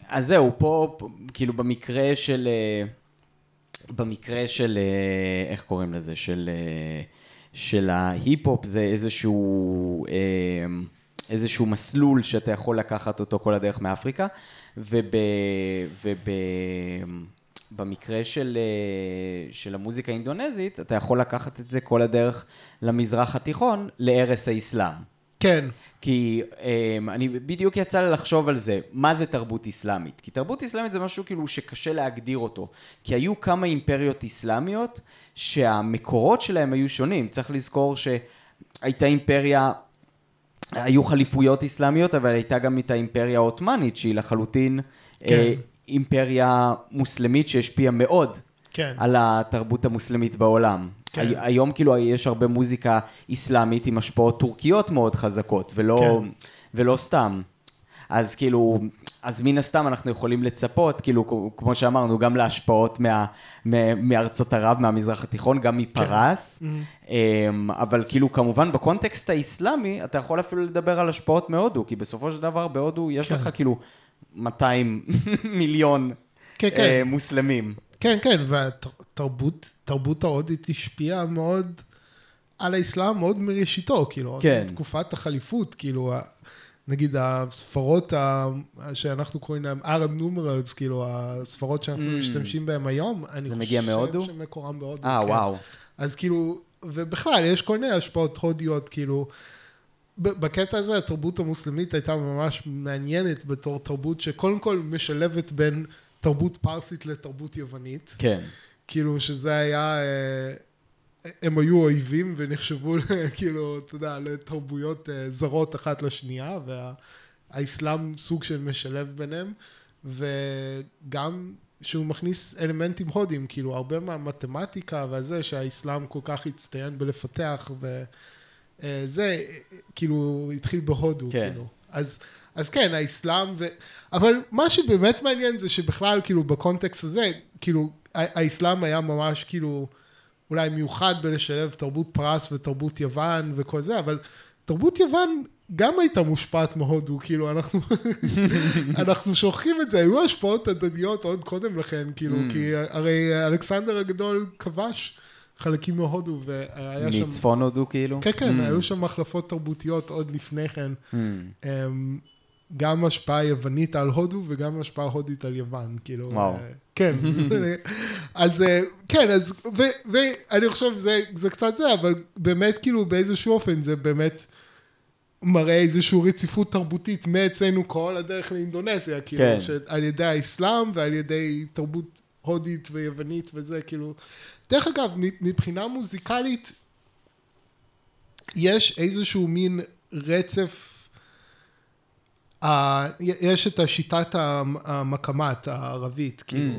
אז זהו, פה, כאילו, במקרה של, איך קוראים לזה, של ההיפ-הופ, זה איזשהו מסלול שאתה יכול לקחת אותו כל הדרך מאפריקה, במקרה של המוזיקה האינדונזית, אתה יכול לקחת את זה כל הדרך למזרח התיכון, לערש האסלאם. כן. כי אני בדיוק יצא לחשוב על זה, מה זה תרבות אסלאמית? כי תרבות אסלאמית זה משהו כאילו שקשה להגדיר אותו. כי היו כמה אימפריות אסלאמיות שהמקורות שלהם היו שונים. צריך לזכור שהייתה אימפריה... היו חליפויות אסלאמיות, אבל הייתה גם את האימפריה העות'מאנית, שהיא לחלוטין... כן. אימפריה מוסלמית שהשפיעה מאוד על התרבות המוסלמית בעולם. היום כאילו יש הרבה מוזיקה אסלאמית עם השפעות טורקיות מאוד חזקות, ולא סתם. אז כאילו, אז מן הסתם אנחנו יכולים לצפות, כאילו, כמו שאמרנו, גם להשפעות מארצות ערב, מהמזרח התיכון, גם מפרס, אבל כאילו, כמובן, בקונטקסט האסלאמי, אתה יכול אפילו לדבר על השפעות מהודו, כי בסופו של דבר, בהודו יש לך כאילו 200 מיליון מוסלמים. כן, כן, והתרבות ההודית השפיעה מאוד על האסלאם, מאוד מראשיתו, כאילו, תקופת החליפות, כאילו, נגיד הספרות שאנחנו קוראים להם Arab numerals, כאילו הספרות שאנחנו משתמשים בהם היום, אני חושב שמקורם בהודו. וואו. אז כאילו, ובכלל יש כל מיני השפעות הודיות, כאילו, בקטע הזה התרבות המוסלמית הייתה ממש מעניינת בתור תרבות שקודם כל משלבת בין תרבות פרסית לתרבות יוונית. כן. כאילו שזה היה, הם היו אויבים ונחשבו, כאילו, אתה יודע, לתרבויות זרות אחת לשנייה, והאסלאם סוג של משלב ביניהם, וגם שהוא מכניס אלמנטים הודים, כאילו, הרבה מהמתמטיקה והזה שהאסלאם כל כך הצטיין בלפתח, וזה, כאילו, התחיל בהודו, כאילו. אז כן, האסלאם, אבל מה שבאמת מעניין זה שבכלל, כאילו, בקונטקסט הזה, כאילו, האסלאם היה ממש, כאילו, אולי מיוחד בלשלב תרבות פרס ותרבות יוון וכל זה, אבל תרבות יוון גם הייתה מושפעת מהודו, כאילו אנחנו שוכחים את זה, היו השפעות הדדיות עוד קודם לכן, כאילו, כי הרי אלכסנדר הגדול כבש חלקים מהודו, והיה שם... מצפון הודו, כאילו? כן, כן, היו שם מחלפות תרבותיות עוד לפני כן, גם השפעה יוונית על הודו, וגם השפעה הודית על יוון, כאילו... וואו. כן, אז כן, אז, ואני חושב זה קצת זה, אבל באמת כאילו באיזשהו אופן זה באמת מראה איזשהו רציפות תרבותית מאצלנו כל הדרך לאינדונזיה, כאילו, על ידי האסלאם ועל ידי תרבות הודית ויוונית וזה, כאילו, דרך אגב, מבחינה מוזיקלית, יש איזשהו מין רצף, יש את השיטת המקמת הערבית, כאילו,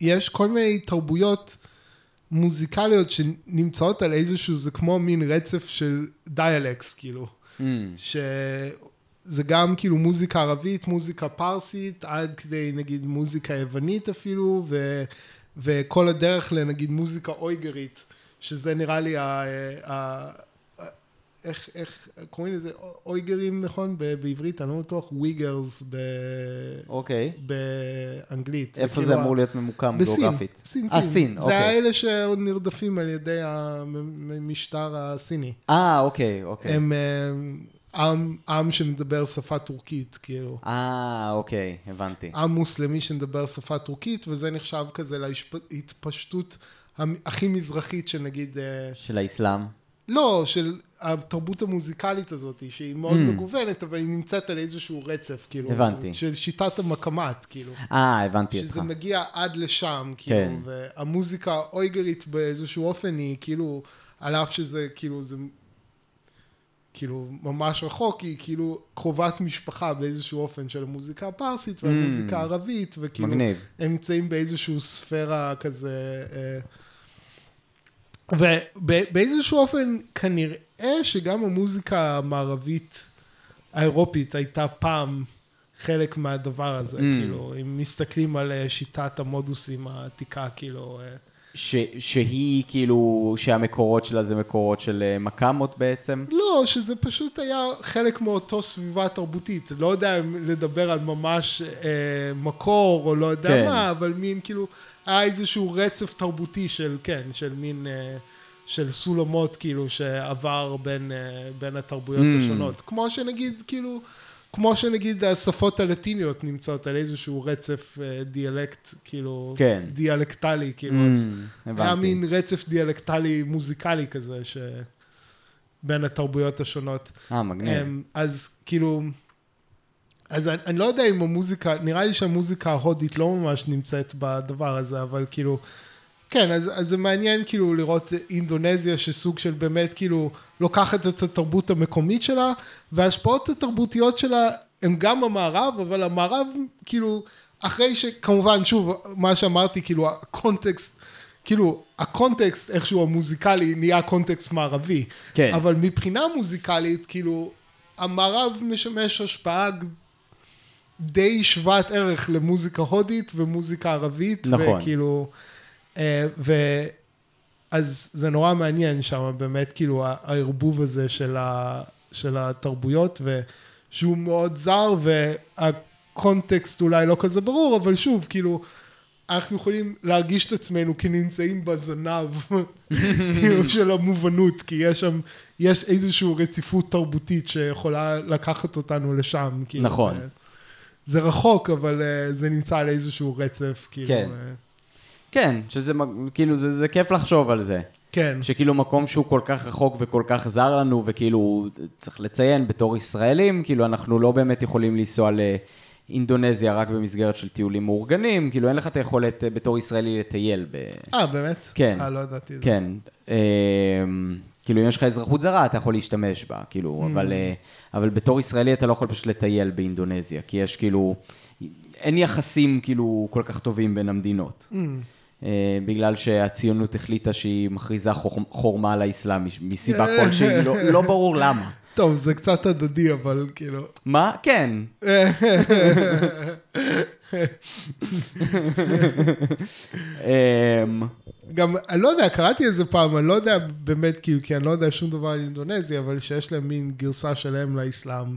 ויש כל מיני תרבויות מוזיקליות שנמצאות על איזשהו, זה כמו מין רצף של דיאלקס, כאילו, שזה גם כאילו מוזיקה ערבית, מוזיקה פרסית, עד כדי נגיד מוזיקה יוונית אפילו, וכל הדרך לנגיד מוזיקה אויגרית, שזה נראה לי איך קוראים לזה? אויגרים, נכון? בעברית, אני לא בטוח, וויגרס באנגלית. איפה זה אמור להיות ממוקם גיאוגרפית? בסין, סין. זה האלה שעוד נרדפים על ידי המשטר הסיני. אוקיי. הם עם שמדבר שפה טורקית, כאילו. אוקיי, הבנתי. עם מוסלמי שמדבר שפה טורקית, וזה נחשב כזה להתפשטות הכי מזרחית שנגיד... של האסלאם? לא, של... התרבות המוזיקלית הזאת, שהיא מאוד מגוונת, אבל היא נמצאת על איזשהו רצף, כאילו, של שיטת המקמת, כאילו. הבנתי אותך. שזה מגיע עד לשם, כאילו, והמוזיקה האויגרית באיזשהו אופן היא, כאילו, על אף שזה, כאילו, זה, כאילו, ממש רחוק, היא, כאילו, קרובת משפחה באיזשהו אופן של המוזיקה הפרסית והמוזיקה הערבית, וכאילו, מגניב. הם נמצאים באיזשהו ספירה כזה, ובאיזשהו אופן, כנראה, שגם המוזיקה המערבית האירופית הייתה פעם חלק מהדבר הזה, כאילו, אם מסתכלים על שיטת המודוסים העתיקה, כאילו... שהיא, כאילו, שהמקורות שלה זה מקורות של מקמות בעצם? לא, שזה פשוט היה חלק מאותו סביבה תרבותית, לא יודע אם לדבר על ממש מקור או לא יודע מה, אבל מין, כאילו, היה איזשהו רצף תרבותי של, כן, של מין... של סולמות, כאילו, שעבר בין התרבויות השונות. כמו שנגיד, כאילו, כמו שנגיד השפות הלטיניות נמצאות על איזשהו רצף דיאלקט, כאילו, דיאלקטלי, כאילו, אז היה מין רצף דיאלקטלי מוזיקלי כזה, שבין התרבויות השונות. מגניב. אז, כאילו, אז אני לא יודע אם המוזיקה, נראה לי שהמוזיקה ההודית לא ממש נמצאת בדבר הזה, אבל כאילו, כן, אז זה מעניין כאילו לראות אינדונזיה שסוג של באמת כאילו לוקחת את התרבות המקומית שלה, וההשפעות התרבותיות שלה הם גם המערב, אבל המערב כאילו, אחרי שכמובן שוב מה שאמרתי כאילו הקונטקסט איכשהו המוזיקלי נהיה קונטקסט מערבי, אבל מבחינה מוזיקלית כאילו המערב משמש השפעה די שוות ערך למוזיקה הודית ומוזיקה ערבית. נכון. וכאילו, אז זה נורא מעניין שם, באמת, כאילו, הערבוב הזה של התרבויות, ושהוא מאוד זר, והקונטקסט אולי לא כזה ברור, אבל שוב, כאילו, אנחנו יכולים להרגיש את עצמנו כנמצאים בזנב של המובנות, כי יש שם, יש איזושהי רציפות תרבותית שיכולה לקחת אותנו לשם. כאילו, נכון. זה רחוק, אבל זה נמצא על איזשהו רצף, כאילו. כן. כן, שזה, כאילו, זה כיף לחשוב על זה. כן. שכאילו מקום שהוא כל כך רחוק וכל כך זר לנו, וכאילו, צריך לציין, בתור ישראלים, כאילו, אנחנו לא באמת יכולים לנסוע לאינדונזיה רק במסגרת של טיולים מאורגנים, כאילו, אין לך את היכולת בתור ישראלי לטייל ב... באמת? כן. לא ידעתי. כן. כאילו, אם יש לך אזרחות זרה, אתה יכול להשתמש בה, כאילו, אבל בתור ישראלי אתה לא יכול פשוט לטייל באינדונזיה, כי יש כאילו, אין יחסים כאילו כל כך טובים בין המדינות. בגלל שהציונות החליטה שהיא מכריזה חורמה על האסלאם, מסיבה כלשהי, לא ברור למה. טוב, זה קצת הדדי, אבל כאילו... מה? כן. גם, אני לא יודע, קראתי איזה פעם, אני לא יודע באמת, כאילו, כי אני לא יודע שום דבר על אינדונזיה, אבל שיש להם מין גרסה שלהם לאסלאם,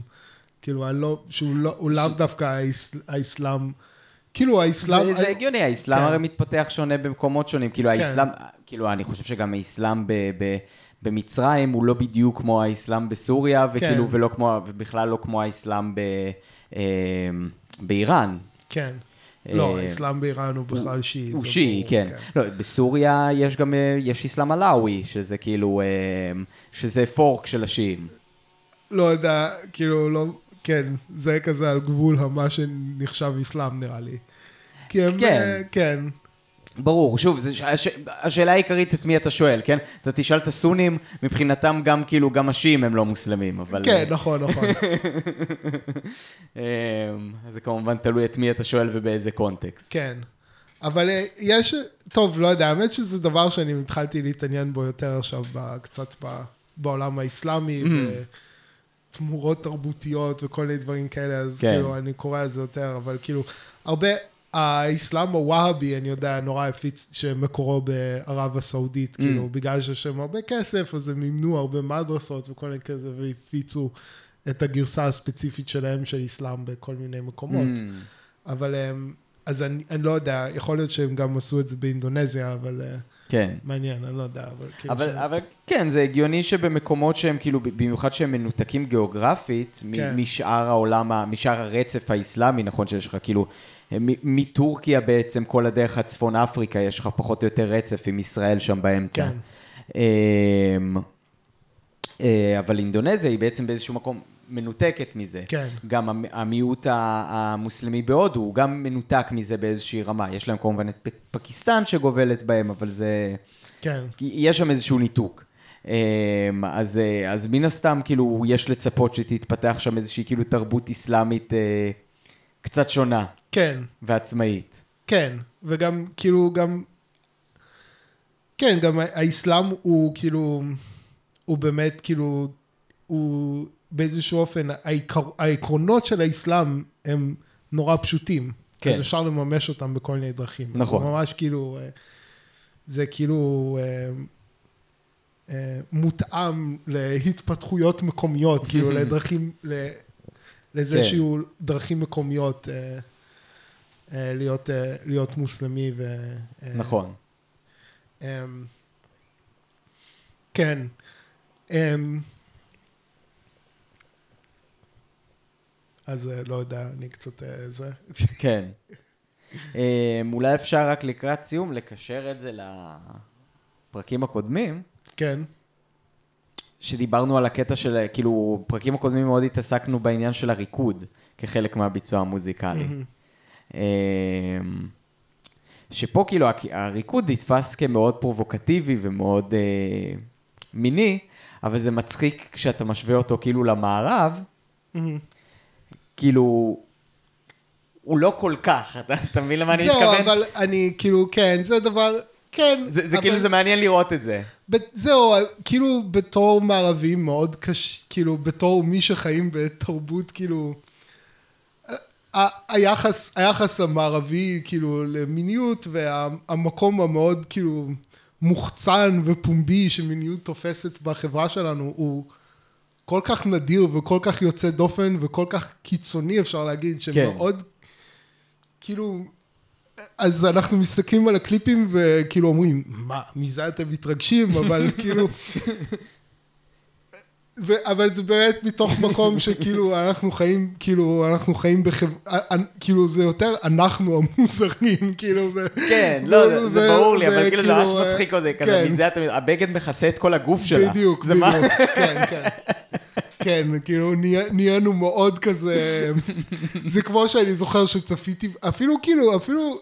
כאילו, שהוא לאו דווקא האסלאם, כאילו, האסלאם... זה הגיוני, האסלאם הרי מתפתח שונה במקומות שונים, כאילו, האסלאם, כאילו, אני חושב שגם האסלאם במצרים הוא לא בדיוק כמו האסלאם בסוריה, וכאילו, ולא כמו, ובכלל לא כמו האסלאם באיראן. כן. לא, האסלאם באיראן הוא בכלל שיעי. הוא שיעי, כן. לא, בסוריה יש גם, יש אסלאם עלאווי, שזה כאילו, שזה פורק של השיעים. לא יודע, כאילו, לא, כן, זה כזה על גבול מה שנחשב אסלאם נראה לי. כן. כן. ברור, שוב, השאלה העיקרית את מי אתה שואל, כן? אתה תשאל את הסונים, מבחינתם גם כאילו, גם השיעים הם לא מוסלמים, אבל... כן, נכון, נכון. זה כמובן תלוי את מי אתה שואל ובאיזה קונטקסט. כן, אבל יש... טוב, לא יודע, האמת שזה דבר שאני התחלתי להתעניין בו יותר עכשיו, קצת בעולם האסלאמי, ותמורות תרבותיות וכל מיני דברים כאלה, אז כאילו, אני קורא על זה יותר, אבל כאילו, הרבה... האסלאם הווהבי, אני יודע, נורא הפיץ שמקורו בערב הסעודית, כאילו, בגלל שיש להם הרבה כסף, אז הם מימנו הרבה מדרסות וכל מיני כזה, והפיצו את הגרסה הספציפית שלהם של אסלאם בכל מיני מקומות. אבל, אז אני לא יודע, יכול להיות שהם גם עשו את זה באינדונזיה, אבל מעניין, אני לא יודע. אבל כן, זה הגיוני שבמקומות שהם, כאילו, במיוחד שהם מנותקים גיאוגרפית, משאר העולם, משאר הרצף האסלאמי, נכון שיש לך, כאילו, מטורקיה בעצם כל הדרך הצפון אפריקה, יש לך פחות או יותר רצף עם ישראל שם באמצע. כן. אבל אינדונזיה היא בעצם באיזשהו מקום מנותקת מזה. כן. גם המיעוט המוסלמי בהודו הוא גם מנותק מזה באיזושהי רמה. יש להם כמובן את פקיסטן שגובלת בהם, אבל זה... כן. יש שם איזשהו ניתוק. אז מן הסתם כאילו יש לצפות שתתפתח שם איזושהי כאילו תרבות אסלאמית קצת שונה. כן. ועצמאית. כן, וגם כאילו גם, כן, גם האסלאם הוא כאילו, הוא באמת כאילו, הוא באיזשהו אופן, העקרונות של האסלאם הם נורא פשוטים. כן. אז אפשר לממש אותם בכל מיני דרכים. נכון. זה ממש כאילו, זה כאילו מותאם להתפתחויות מקומיות, כאילו לדרכים, לזה שיהיו דרכים מקומיות להיות מוסלמי ו... נכון. כן. אז לא יודע, אני קצת זה. כן. אולי אפשר רק לקראת סיום לקשר את זה לפרקים הקודמים. כן. שדיברנו על הקטע של, כאילו, פרקים הקודמים מאוד התעסקנו בעניין של הריקוד, כחלק מהביצוע המוזיקלי. שפה, כאילו, הריקוד נתפס כמאוד פרובוקטיבי ומאוד מיני, אבל זה מצחיק כשאתה משווה אותו, כאילו, למערב. כאילו, הוא לא כל כך, אתה מבין למה אני מתכוון? זהו, אבל אני, כאילו, כן, זה דבר... כן. זה כאילו, זה מעניין לראות את זה. זהו, כאילו בתור מערבים מאוד קשה, כאילו בתור מי שחיים בתרבות, כאילו, היחס המערבי, כאילו, למיניות, והמקום המאוד, כאילו, מוחצן ופומבי שמיניות תופסת בחברה שלנו, הוא כל כך נדיר וכל כך יוצא דופן וכל כך קיצוני, אפשר להגיד, שמאוד, כאילו, אז אנחנו מסתכלים על הקליפים וכאילו אומרים, מה, מזה אתם מתרגשים, אבל כאילו, אבל זה באמת מתוך מקום שכאילו אנחנו חיים, כאילו אנחנו חיים בחברה, כאילו זה יותר אנחנו המוזרים, כאילו. כן, לא, זה ברור לי, אבל כאילו זה ממש מצחיק כזה, כזה מזה אתם, הבגד מכסה את כל הגוף שלה. בדיוק, בדיוק, כן, כן. כן, כאילו נהיינו מאוד כזה, זה כמו שאני זוכר שצפיתי, אפילו כאילו, אפילו,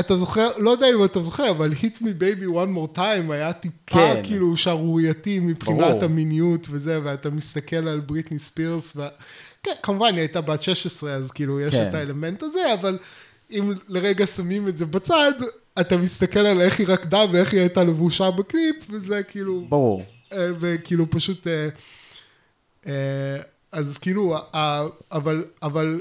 אתה זוכר, לא יודע אם אתה זוכר, אבל Hit Me Baby One More Time היה טיפה כן. כאילו שערורייתי מבחינת ברור. המיניות וזה, ואתה מסתכל על בריטני ספירס, כן, כמובן היא הייתה בת 16, אז כאילו יש כן. את האלמנט הזה, אבל אם לרגע שמים את זה בצד, אתה מסתכל על איך היא רקדה ואיך היא הייתה לבושה בקליפ, וזה כאילו, ברור. וכאילו פשוט, אז כאילו, אבל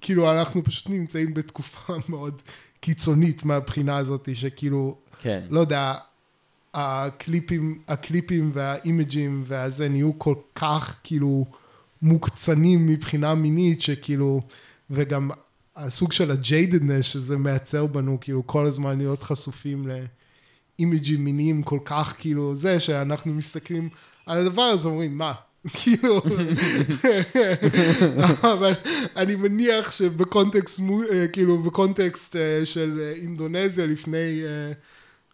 כאילו אנחנו פשוט נמצאים בתקופה מאוד קיצונית מהבחינה הזאת, שכאילו, לא יודע, הקליפים והאימג'ים והזה נהיו כל כך כאילו מוקצנים מבחינה מינית, שכאילו, וגם הסוג של הג'יידדנס שזה מייצר בנו, כאילו כל הזמן להיות חשופים לאימג'ים מיניים כל כך כאילו זה, שאנחנו מסתכלים על הדבר הזה, אומרים, מה? כאילו, אבל אני מניח שבקונטקסט, כאילו, בקונטקסט של אינדונזיה לפני,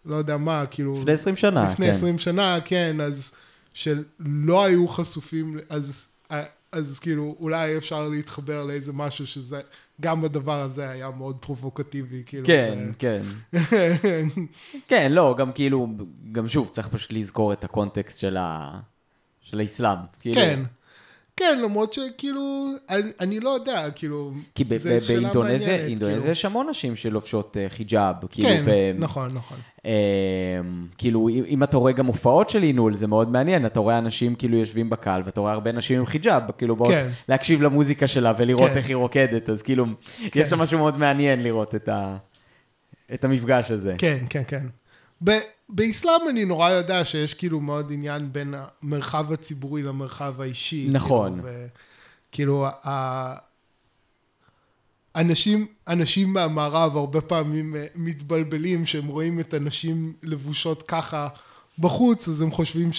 לא יודע מה, כאילו, לפני 20 שנה, לפני 20 שנה, כן, אז שלא היו חשופים, אז כאילו, אולי אפשר להתחבר לאיזה משהו שזה, גם הדבר הזה היה מאוד פרובוקטיבי, כאילו. כן, כן. כן, לא, גם כאילו, גם שוב, צריך פשוט לזכור את הקונטקסט של ה... של האסלאם. כן, כן, למרות שכאילו, אני לא יודע, כאילו, כי באינדונזיה יש המון נשים שלובשות חיג'אב, כאילו, כן, נכון, נכון. כאילו, אם אתה רואה גם הופעות של אינול, זה מאוד מעניין, אתה רואה אנשים כאילו יושבים בקהל, ואתה רואה הרבה נשים עם חיג'אב, כאילו, באות להקשיב למוזיקה שלה ולראות איך היא רוקדת, אז כאילו, יש שם משהו מאוד מעניין לראות את המפגש הזה. כן, כן, כן. באסלאם אני נורא יודע שיש כאילו מאוד עניין בין המרחב הציבורי למרחב האישי. נכון. כאילו, אנשים מהמערב הרבה פעמים מתבלבלים שהם רואים את אנשים לבושות ככה בחוץ, אז הם חושבים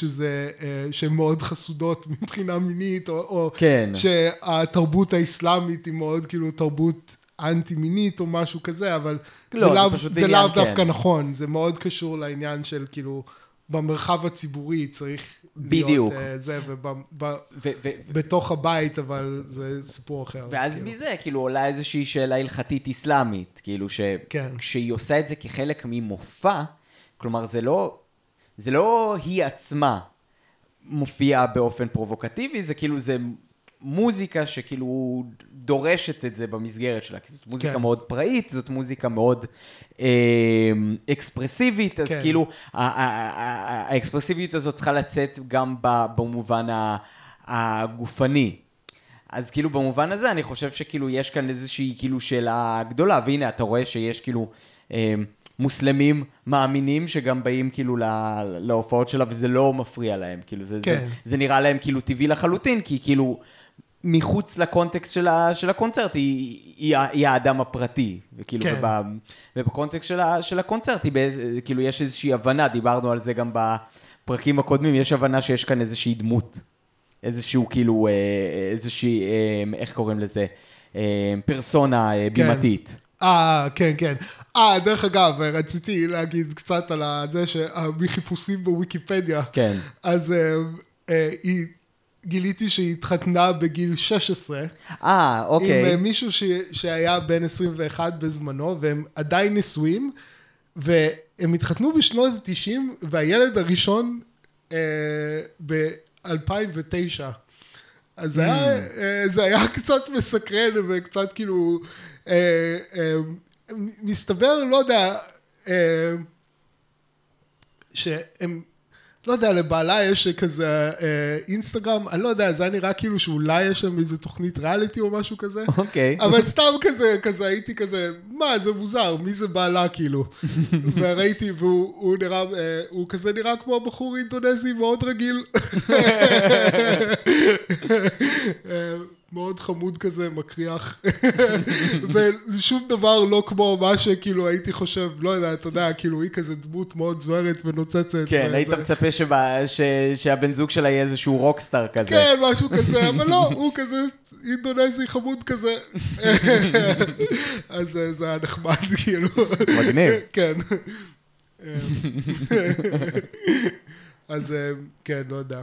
שהן מאוד חסודות מבחינה מינית, או שהתרבות האסלאמית היא מאוד כאילו תרבות אנטי-מינית או משהו כזה, אבל זה לאו דווקא נכון, זה מאוד קשור לעניין של כאילו, במרחב הציבורי צריך להיות זה, ובתוך הבית, אבל זה סיפור אחר. ואז מזה, כאילו, עולה איזושהי שאלה הלכתית איסלאמית, כאילו, כשהיא עושה את זה כחלק ממופע, כלומר, זה לא היא עצמה מופיעה באופן פרובוקטיבי, זה כאילו, זה מוזיקה שכאילו דורשת את זה במסגרת שלה, כי זאת מוזיקה מאוד פראית, זאת מוזיקה מאוד אקספרסיבית, אז כאילו האקספרסיביות הזאת צריכה לצאת גם במובן הגופני. אז כאילו במובן הזה אני חושב שכאילו יש כאן איזושהי כאילו שאלה גדולה, והנה אתה רואה שיש כאילו מוסלמים מאמינים שגם באים כאילו להופעות שלה, וזה לא מפריע להם, כאילו זה נראה להם כאילו טבעי לחלוטין, כי כאילו מחוץ לקונטקסט של הקונצרט היא האדם הפרטי, וכאילו ובקונטקסט של הקונצרט כאילו יש איזושהי הבנה, דיברנו על זה גם בפרקים הקודמים, יש הבנה שיש כאן איזושהי דמות, איזשהו כאילו, איזושהי, איך קוראים לזה, פרסונה בימתית. כן, כן. דרך אגב, רציתי להגיד קצת על זה שמחיפושים בוויקיפדיה. כן. אז גיליתי שהיא התחתנה בגיל 16. אוקיי. עם מישהו שהיה בן 21 בזמנו, והם עדיין נשואים, והם התחתנו בשנות ה-90, והילד הראשון ב-2009. אז זה היה קצת מסקרן וקצת כאילו, מסתבר, לא יודע, שהם, לא יודע, לבעלה יש כזה אינסטגרם, אני לא יודע, זה היה נראה כאילו שאולי יש שם איזו תוכנית ריאליטי או משהו כזה. אוקיי. אבל סתם כזה, הייתי כזה, מה, זה מוזר, מי זה בעלה כאילו? וראיתי, והוא נראה, הוא כזה נראה כמו בחור אינדונזי מאוד רגיל. מאוד חמוד כזה, מקריח. ושום דבר לא כמו מה שכאילו הייתי חושב, לא יודע, אתה יודע, כאילו היא כזה דמות מאוד זוהרת ונוצצת. כן, היית מצפה שהבן זוג שלה יהיה איזשהו רוקסטאר כזה. כן, משהו כזה, אבל לא, הוא כזה אינדונזי חמוד כזה. אז זה היה נחמד, כאילו. מגניב. כן. אז כן, לא יודע.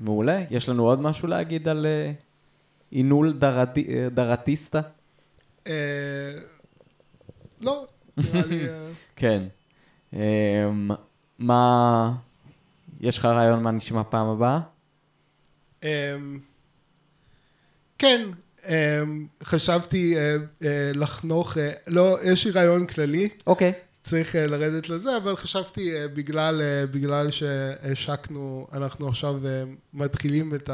מעולה, יש לנו עוד משהו להגיד על אינול דרטיסטה? לא, נראה לי... כן. מה... יש לך רעיון מה נשמע פעם הבאה? כן, חשבתי לחנוך... לא, יש לי רעיון כללי. אוקיי. צריך לרדת לזה, אבל חשבתי בגלל שהשקנו, אנחנו עכשיו מתחילים את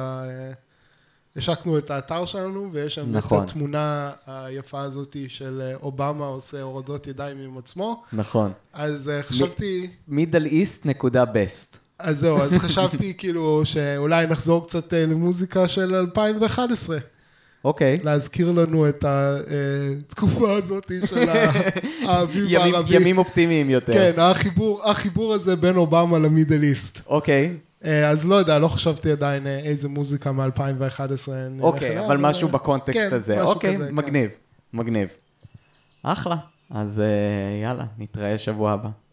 השקנו את האתר שלנו, ויש שם נכון. את התמונה היפה הזאת של אובמה עושה הורדות ידיים עם עצמו. נכון. אז חשבתי... middleeast.best אז זהו, אז חשבתי כאילו שאולי נחזור קצת למוזיקה של 2011. אוקיי. להזכיר לנו את התקופה הזאת של האביב הערבי. ימים אופטימיים יותר. כן, החיבור הזה בין אובמה למידליסט. אוקיי. אז לא יודע, לא חשבתי עדיין איזה מוזיקה מ-2011. אוקיי, אבל משהו בקונטקסט הזה. אוקיי, מגניב. מגניב. אחלה. אז יאללה, נתראה שבוע הבא.